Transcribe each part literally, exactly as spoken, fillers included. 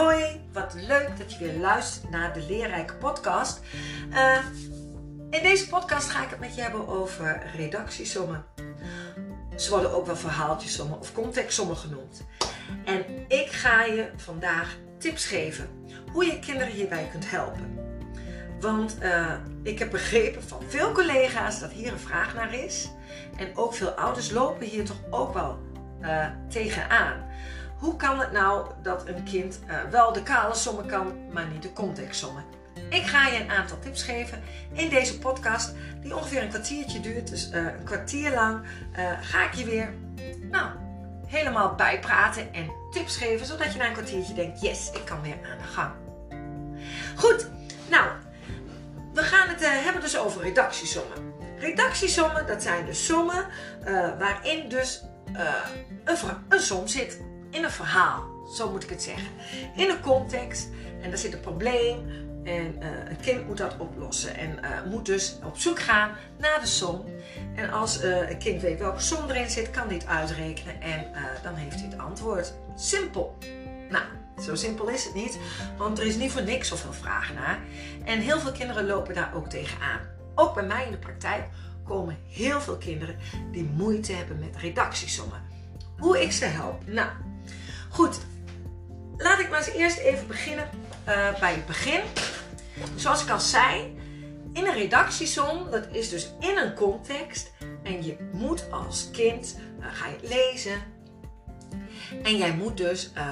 Hoi, wat leuk dat je weer luistert naar de Leerrijke podcast. Uh, in deze podcast ga ik het met je hebben over redactiesommen. Ze worden ook wel verhaaltjesommen of contextsommen genoemd. En ik ga je vandaag tips geven hoe je kinderen hierbij kunt helpen. Want uh, ik heb begrepen van veel collega's dat hier een vraag naar is. En ook veel ouders lopen hier toch ook wel uh, tegenaan. Hoe kan het nou dat een kind uh, wel de kale sommen kan, maar niet de contextsommen? Ik ga je een aantal tips geven in deze podcast, die ongeveer een kwartiertje duurt. Dus uh, een kwartier lang uh, ga ik je weer nou, helemaal bijpraten en tips geven, zodat je na een kwartiertje denkt, yes, ik kan weer aan de gang. Goed, nou, we gaan het uh, hebben dus over redactiesommen. Redactiesommen, dat zijn de sommen uh, waarin dus uh, een, een som zit. In een verhaal, zo moet ik het zeggen. In een context, en daar zit een probleem en uh, een kind moet dat oplossen. En uh, moet dus op zoek gaan naar de som. En als uh, een kind weet welke som erin zit, kan dit uitrekenen en uh, dan heeft hij het antwoord. Simpel. Nou, zo simpel is het niet, want er is niet voor niks zoveel vraag naar. En heel veel kinderen lopen daar ook tegenaan. Ook bij mij in de praktijk komen heel veel kinderen die moeite hebben met redactiesommen. Hoe ik ze help? Nou, goed, laat ik maar eens eerst even beginnen uh, bij het begin. Zoals ik al zei, in een redactiesom, dat is dus in een context. En je moet als kind, uh, ga je het lezen. En jij moet dus uh,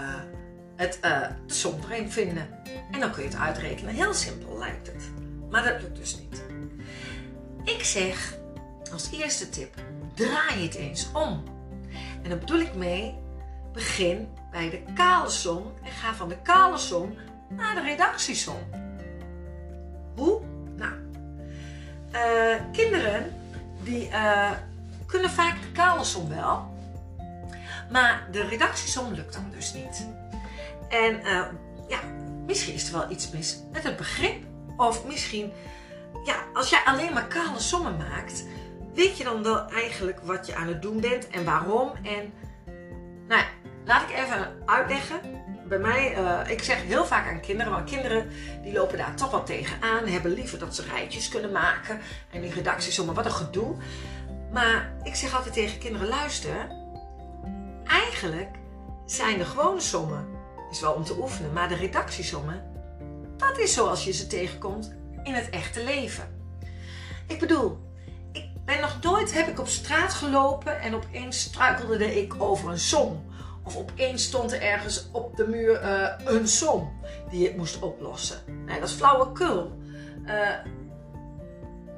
het, uh, de som erin vinden. En dan kun je het uitrekenen. Heel simpel lijkt het. Maar dat lukt dus niet. Ik zeg als eerste tip, draai het eens om. En daar bedoel ik mee... Begin bij de kale som en ga van de kale som naar de redactiesom. Hoe? Nou, uh, kinderen die uh, kunnen vaak de kale som wel, maar de redactiesom lukt dan dus niet. En uh, ja, misschien is er wel iets mis met het begrip. Of misschien, ja, als jij alleen maar kale sommen maakt, weet je dan wel eigenlijk wat je aan het doen bent en waarom en... Nou ja, laat ik even uitleggen. Bij mij, uh, ik zeg heel vaak aan kinderen, want kinderen die lopen daar toch wel tegenaan, hebben liever dat ze rijtjes kunnen maken en die redactiesommen, wat een gedoe. Maar ik zeg altijd tegen kinderen, luister, eigenlijk zijn de gewone sommen, is wel om te oefenen, maar de redactiesommen, dat is zoals je ze tegenkomt in het echte leven. Ik bedoel... En nog nooit heb ik op straat gelopen en opeens struikelde ik over een som. Of opeens stond er ergens op de muur uh, een som die ik moest oplossen. Nee, dat is flauwekul. Uh,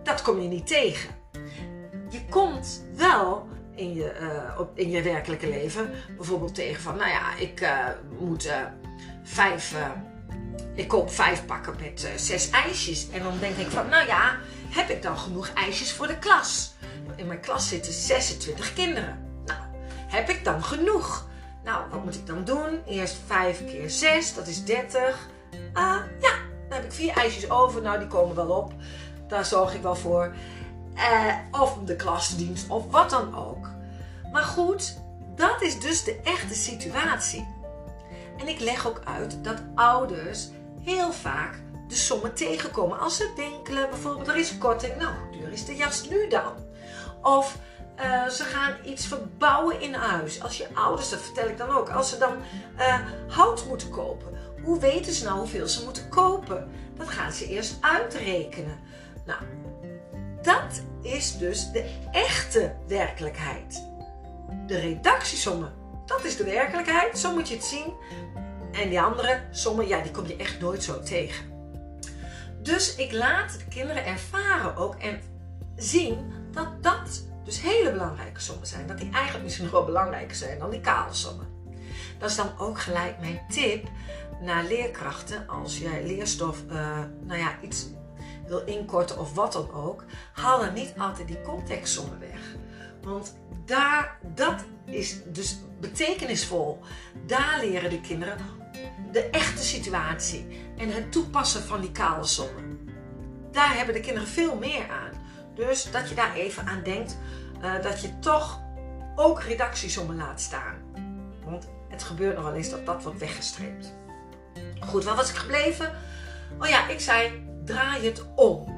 dat kom je niet tegen. Je komt wel in je, uh, op, in je werkelijke leven bijvoorbeeld tegen van... Nou ja, ik uh, moet uh, vijf... Uh, ik koop vijf pakken met uh, zes ijsjes. En dan denk ik van, nou ja... Heb ik dan genoeg ijsjes voor de klas? In mijn klas zitten zesentwintig kinderen. Nou, heb ik dan genoeg? Nou, wat moet ik dan doen? Eerst vijf keer zes, dat is dertig. Ah, uh, ja, dan heb ik vier ijsjes over. Nou, die komen wel op. Daar zorg ik wel voor. Uh, of de klasdienst, of wat dan ook. Maar goed, dat is dus de echte situatie. En ik leg ook uit dat ouders heel vaak... de sommen tegenkomen. Als ze winkelen, bijvoorbeeld, er is een korting, nou, hoe duur is de jas nu dan? Of uh, ze gaan iets verbouwen in huis. Als je ouders, dat vertel ik dan ook, als ze dan uh, hout moeten kopen, hoe weten ze nou hoeveel ze moeten kopen? Dat gaan ze eerst uitrekenen. Nou, dat is dus de echte werkelijkheid. De redactiesommen, dat is de werkelijkheid, zo moet je het zien. En die andere sommen, ja, die kom je echt nooit zo tegen. Dus ik laat de kinderen ervaren ook en zien dat dat dus hele belangrijke sommen zijn. Dat die eigenlijk misschien wel belangrijker zijn dan die kale sommen. Dat is dan ook gelijk mijn tip naar leerkrachten. Als jij leerstof uh, nou ja, iets wil inkorten of wat dan ook. Haal er niet altijd die contextsommen weg. Want daar, dat is dus betekenisvol. Daar leren de kinderen de echte situatie en het toepassen van die kale sommen. Daar hebben de kinderen veel meer aan. Dus dat je daar even aan denkt uh, dat je toch ook redactiesommen laat staan. Want het gebeurt nog wel eens dat dat wordt weggestreept. Goed, waar was ik gebleven? Oh ja, ik zei, draai het om.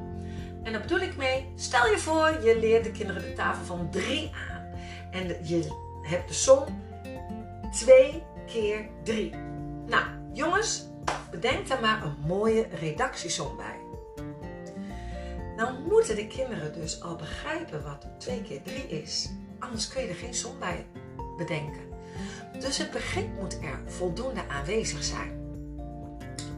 En daar bedoel ik mee, stel je voor, je leert de kinderen de tafel van drie aan. En je hebt de som twee keer drie. Nou, jongens, bedenk daar maar een mooie redactiesom bij. Dan moeten de kinderen dus al begrijpen wat twee keer drie is. Anders kun je er geen som bij bedenken. Dus het begrip moet er voldoende aanwezig zijn.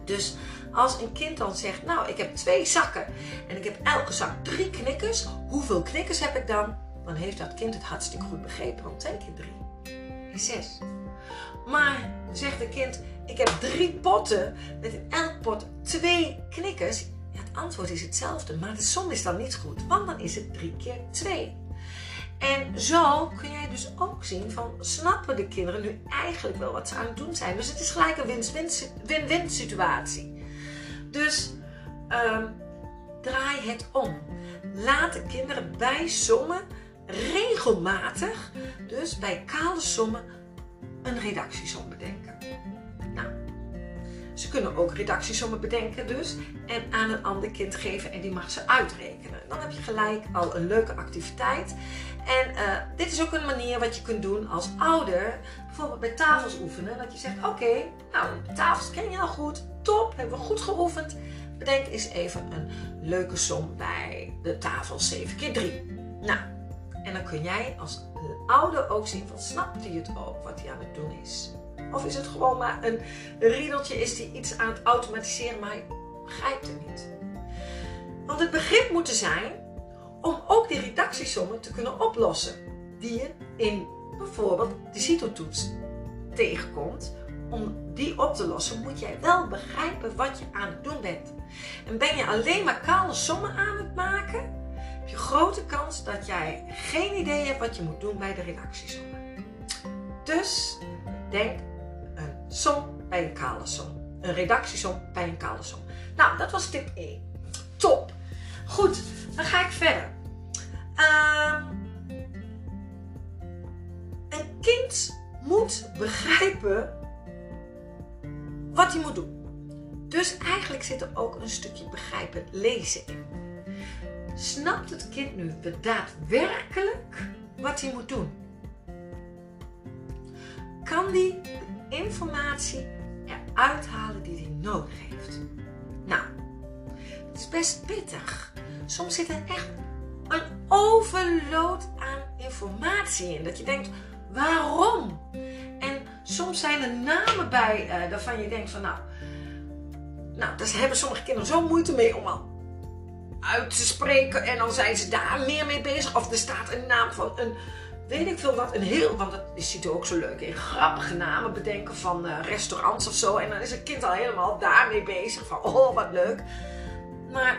Dus als een kind dan zegt, nou ik heb twee zakken en ik heb elke zak drie knikkers. Hoeveel knikkers heb ik dan? Dan heeft dat kind het hartstikke goed begrepen, want twee keer drie is zes. Maar zegt het kind, ik heb drie potten met in elk pot twee knikkers. Ja, het antwoord is hetzelfde, maar de som is dan niet goed, want dan is het drie keer twee. En zo kun jij dus ook zien van, snappen de kinderen nu eigenlijk wel wat ze aan het doen zijn. Dus het is gelijk een win-win situatie. Dus um, draai het om. Laat de kinderen bij sommen regelmatig, dus bij kale sommen, een redactiesom bedenken. Nou, ze kunnen ook redactiesommen bedenken dus en aan een ander kind geven en die mag ze uitrekenen. Dan heb je gelijk al een leuke activiteit. En uh, dit is ook een manier wat je kunt doen als ouder. Bijvoorbeeld bij tafels oefenen. Dat je zegt, oké, okay, nou de tafels ken je al goed. Top, hebben we goed geoefend. Bedenk eens even een leuke som bij de tafel zeven keer drie. Nou, en dan kun jij als ouder ook zien van, snapt hij het ook wat hij aan het doen is? Of is het gewoon maar een riedeltje, is die iets aan het automatiseren, maar je begrijpt het niet. Want het begrip moet er zijn om ook die redactiesommen te kunnen oplossen. Die je in bijvoorbeeld de CITO-toets tegenkomt. Om die op te lossen moet jij wel begrijpen wat je aan het doen bent. En ben je alleen maar kale sommen aan het maken, heb je grote kans dat jij geen idee hebt wat je moet doen bij de redactiesommen. Dus denk een som bij een kale som. Een redactiesom bij een kale som. Nou, dat was tip één. Top! Goed, dan ga ik verder. Uh, een kind moet begrijpen wat hij moet doen. Dus eigenlijk zit er ook een stukje begrijpen lezen in. Snapt het kind nu daadwerkelijk wat hij moet doen? Kan die de informatie eruit halen die hij nodig heeft? Nou, het is best pittig. Soms zit er echt een overload aan informatie in. Dat je denkt, waarom? En soms zijn er namen bij uh, waarvan je denkt van nou, nou, daar hebben sommige kinderen zo moeite mee om al uit te spreken. En dan zijn ze daar meer mee bezig. Of er staat een naam van een, weet ik veel wat, een heel, want dat ziet er ook zo leuk in, grappige namen bedenken van uh, restaurants of zo. En dan is een kind al helemaal daarmee bezig van, oh wat leuk. Maar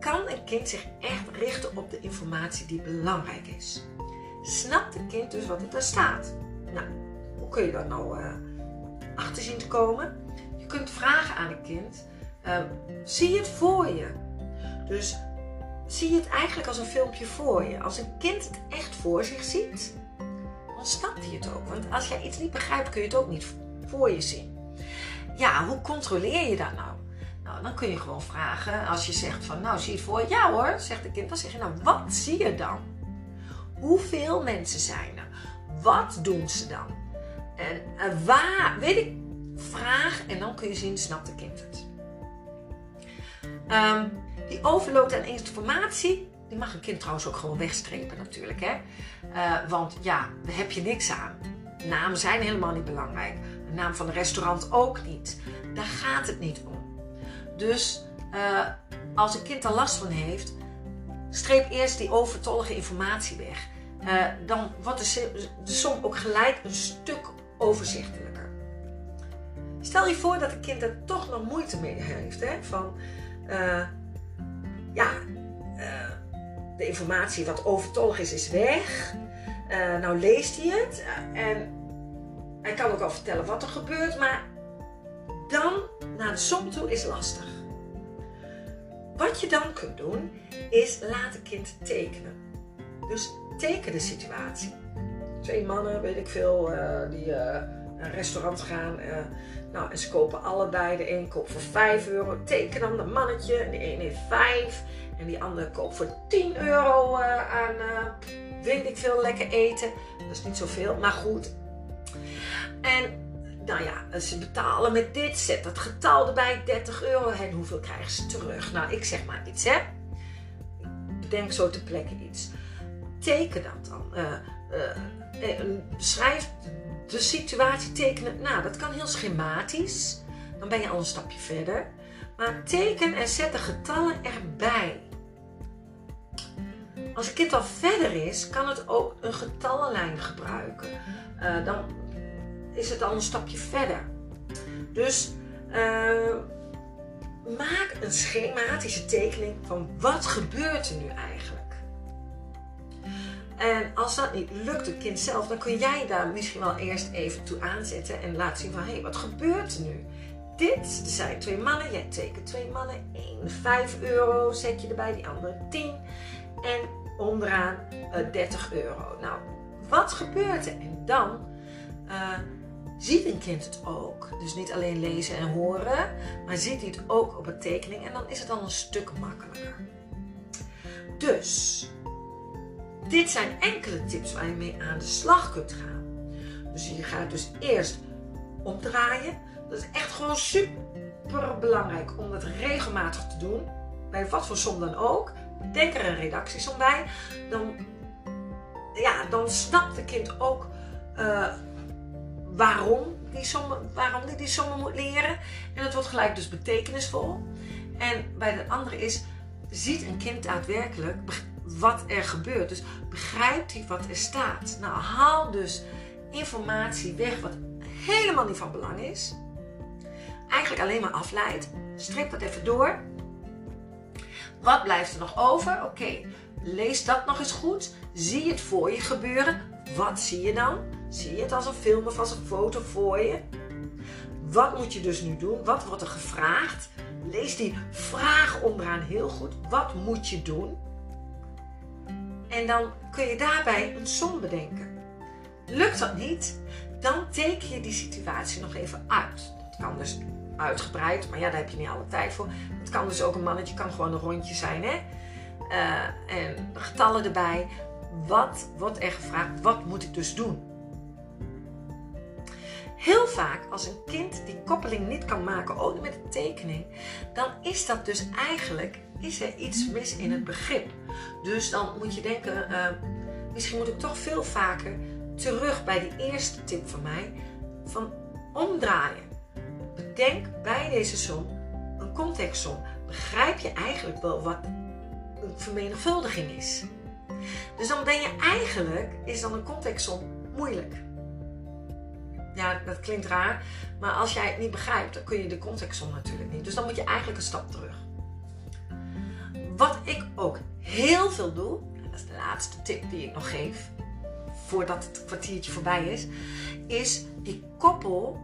kan een kind zich echt richten op de informatie die belangrijk is? Snapt het kind dus wat er daar staat? Nou, hoe kun je daar nou uh, achter zien te komen? Je kunt vragen aan het kind, uh, zie het voor je? Dus zie je het eigenlijk als een filmpje voor je. Als een kind het echt voor zich ziet, dan snapt hij het ook. Want als jij iets niet begrijpt, kun je het ook niet voor je zien. Ja, hoe controleer je dat nou? Nou, dan kun je gewoon vragen. Als je zegt van, nou zie je het voor je? Ja hoor, zegt het kind. Dan zeg je, nou wat zie je dan? Hoeveel mensen zijn er? Wat doen ze dan? En uh, waar, weet ik, vraag. En dan kun je zien, snapt het kind het? Um, Die overload aan informatie, die mag een kind trouwens ook gewoon wegstrepen natuurlijk. Hè? Uh, want ja, daar heb je niks aan. Namen zijn helemaal niet belangrijk. De naam van een restaurant ook niet. Daar gaat het niet om. Dus uh, als een kind er last van heeft, streep eerst die overtollige informatie weg. Uh, dan wordt de som ook gelijk een stuk overzichtelijker. Stel je voor dat een kind er toch nog moeite mee heeft. Hè? Van... Uh, Ja, uh, de informatie wat overtollig is, is weg. Uh, nou leest hij het. Uh, en hij kan ook al vertellen wat er gebeurt. Maar dan, naar de som toe, is lastig. Wat je dan kunt doen, is laat het kind tekenen. Dus teken de situatie. Twee mannen, weet ik veel, uh, die uh, een restaurant gaan. Uh, nou, en ze kopen allebei. De een koopt voor vijf euro. Teken dan dat mannetje. En de een heeft vijf. En die andere koopt voor tien euro uh, aan uh, weet ik veel lekker eten. Dat is niet zoveel, maar goed. En nou ja, ze betalen met dit. Zet dat getal erbij, dertig euro. En hoeveel krijgen ze terug? Nou, ik zeg maar iets, hè. Ik bedenk zo ter plekke iets. Teken dat dan. Uh, uh, uh, schrijf de situatie, teken het na. Dat kan heel schematisch. Dan ben je al een stapje verder. Maar teken en zet de getallen erbij. Als een kind al verder is, kan het ook een getallenlijn gebruiken. Uh, dan is het al een stapje verder. Dus uh, maak een schematische tekening van wat gebeurt er nu eigenlijk. En als dat niet lukt, het kind zelf, dan kun jij daar misschien wel eerst even toe aanzetten en laten zien van, hé, hey, wat gebeurt er nu? Dit zijn twee mannen, jij tekent twee mannen, één, vijf euro zet je erbij, die andere tien en onderaan uh, dertig euro. Nou, wat gebeurt er? En dan uh, ziet een kind het ook. Dus niet alleen lezen en horen, maar ziet hij het ook op een tekening en dan is het al een stuk makkelijker. Dus dit zijn enkele tips waar je mee aan de slag kunt gaan. Dus je gaat dus eerst omdraaien. Dat is echt gewoon super belangrijk om dat regelmatig te doen. Bij wat voor som dan ook. Denk er een redactiesom bij. Dan, ja, dan snapt het kind ook uh, waarom die sommen, waarom die, die sommen moet leren. En het wordt gelijk dus betekenisvol. En bij de andere is, ziet een kind daadwerkelijk wat er gebeurt. Dus begrijpt hij wat er staat. Nou, haal dus informatie weg wat helemaal niet van belang is. Eigenlijk alleen maar afleidt. Strip dat even door. Wat blijft er nog over? Oké, okay, lees dat nog eens goed. Zie het voor je gebeuren. Wat zie je dan? Zie je het als een film of als een foto voor je? Wat moet je dus nu doen? Wat wordt er gevraagd? Lees die vraag onderaan heel goed. Wat moet je doen? En dan kun je daarbij een som bedenken. Lukt dat niet, dan teken je die situatie nog even uit. Dat kan dus uitgebreid, maar ja, daar heb je niet alle tijd voor. Dat kan dus ook een mannetje, kan gewoon een rondje zijn, hè? Uh, en getallen erbij. Wat wordt er gevraagd? Wat moet ik dus doen? Heel vaak, als een kind die koppeling niet kan maken, ook met een tekening, dan is dat dus eigenlijk, is er iets mis in het begrip. Dus dan moet je denken, uh, misschien moet ik toch veel vaker terug bij die eerste tip van mij, van omdraaien. Bedenk bij deze som een contextsom. Begrijp je eigenlijk wel wat een vermenigvuldiging is? Dus dan ben je eigenlijk, is dan een contextsom moeilijk. Ja, dat klinkt raar, maar als jij het niet begrijpt, dan kun je de contextsom natuurlijk niet. Dus dan moet je eigenlijk een stap terug. Wat ik ook heel veel doe, en dat is de laatste tip die ik nog geef, voordat het kwartiertje voorbij is, is ik koppel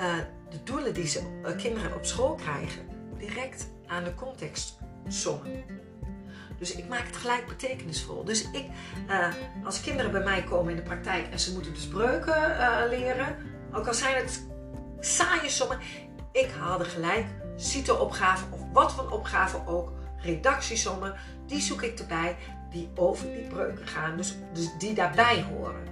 uh, de doelen die ze, uh, kinderen op school krijgen direct aan de contextsommen. Dus ik maak het gelijk betekenisvol. Dus ik, uh, als kinderen bij mij komen in de praktijk en ze moeten dus breuken uh, leren, ook al zijn het saaie sommen, ik haal er gelijk C I T O-opgaven of wat voor opgaven ook, redactiesommen, die zoek ik erbij, die over die breuken gaan, dus, dus die daarbij horen.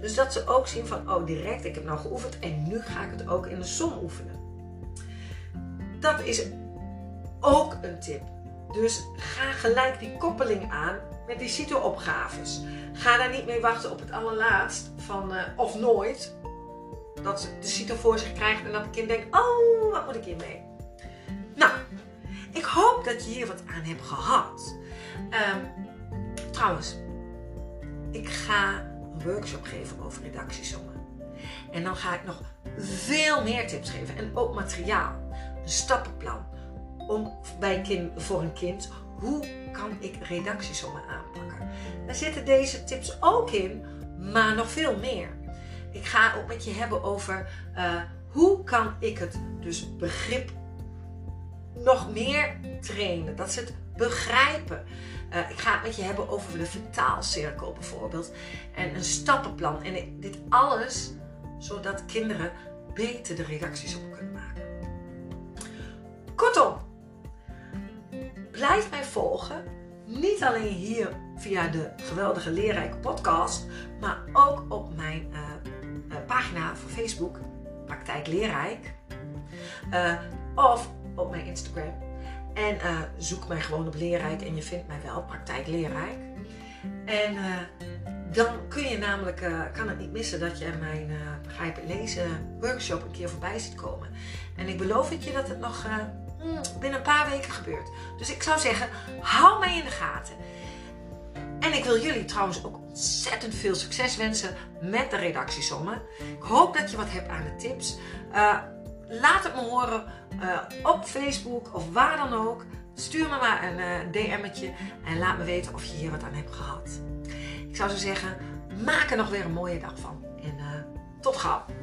Dus dat ze ook zien van, oh direct, ik heb nou geoefend en nu ga ik het ook in de som oefenen. Dat is ook een tip. Dus ga gelijk die koppeling aan met die C I T O-opgaves. Ga daar niet mee wachten op het allerlaatst van uh, of nooit, dat ze de C I T O voor zich krijgt en dat het kind denkt, oh, wat moet ik hiermee? Nou, ik hoop dat je hier wat aan hebt gehad. Um, Trouwens, ik ga een workshop geven over redactiesommen. En dan ga ik nog veel meer tips geven. En ook materiaal. Een stappenplan om bij kind, voor een kind. Hoe kan ik redactiesommen aanpakken? Daar zitten deze tips ook in, maar nog veel meer. Ik ga ook met je hebben over uh, hoe kan ik het dus begrip nog meer trainen. Dat is het begrijpen. Uh, ik ga het met je hebben over de vertaalcirkel bijvoorbeeld. En een stappenplan. En dit alles zodat kinderen beter de reacties op kunnen maken. Kortom, blijf mij volgen, niet alleen hier via de geweldige Leerrijke podcast, maar ook op mijn uh, uh, pagina van Facebook, Praktijk Leerrijk, uh, of op mijn Instagram. En uh, zoek mij gewoon op Leerrijk en je vindt mij wel, Praktijk Leerrijk. En uh, dan kun je namelijk, uh, kan het niet missen dat je mijn uh, begrijpen lezen workshop een keer voorbij ziet komen. En ik beloof het je dat het nog uh, binnen een paar weken gebeurt. Dus ik zou zeggen, hou mij in de gaten. En ik wil jullie trouwens ook ontzettend veel succes wensen met de redactiesommen. Ik hoop dat je wat hebt aan de tips. Uh, Laat het me horen uh, op Facebook of waar dan ook. Stuur me maar een uh, D M'tje en laat me weten of je hier wat aan hebt gehad. Ik zou zo zeggen, maak er nog weer een mooie dag van. En uh, tot gauw.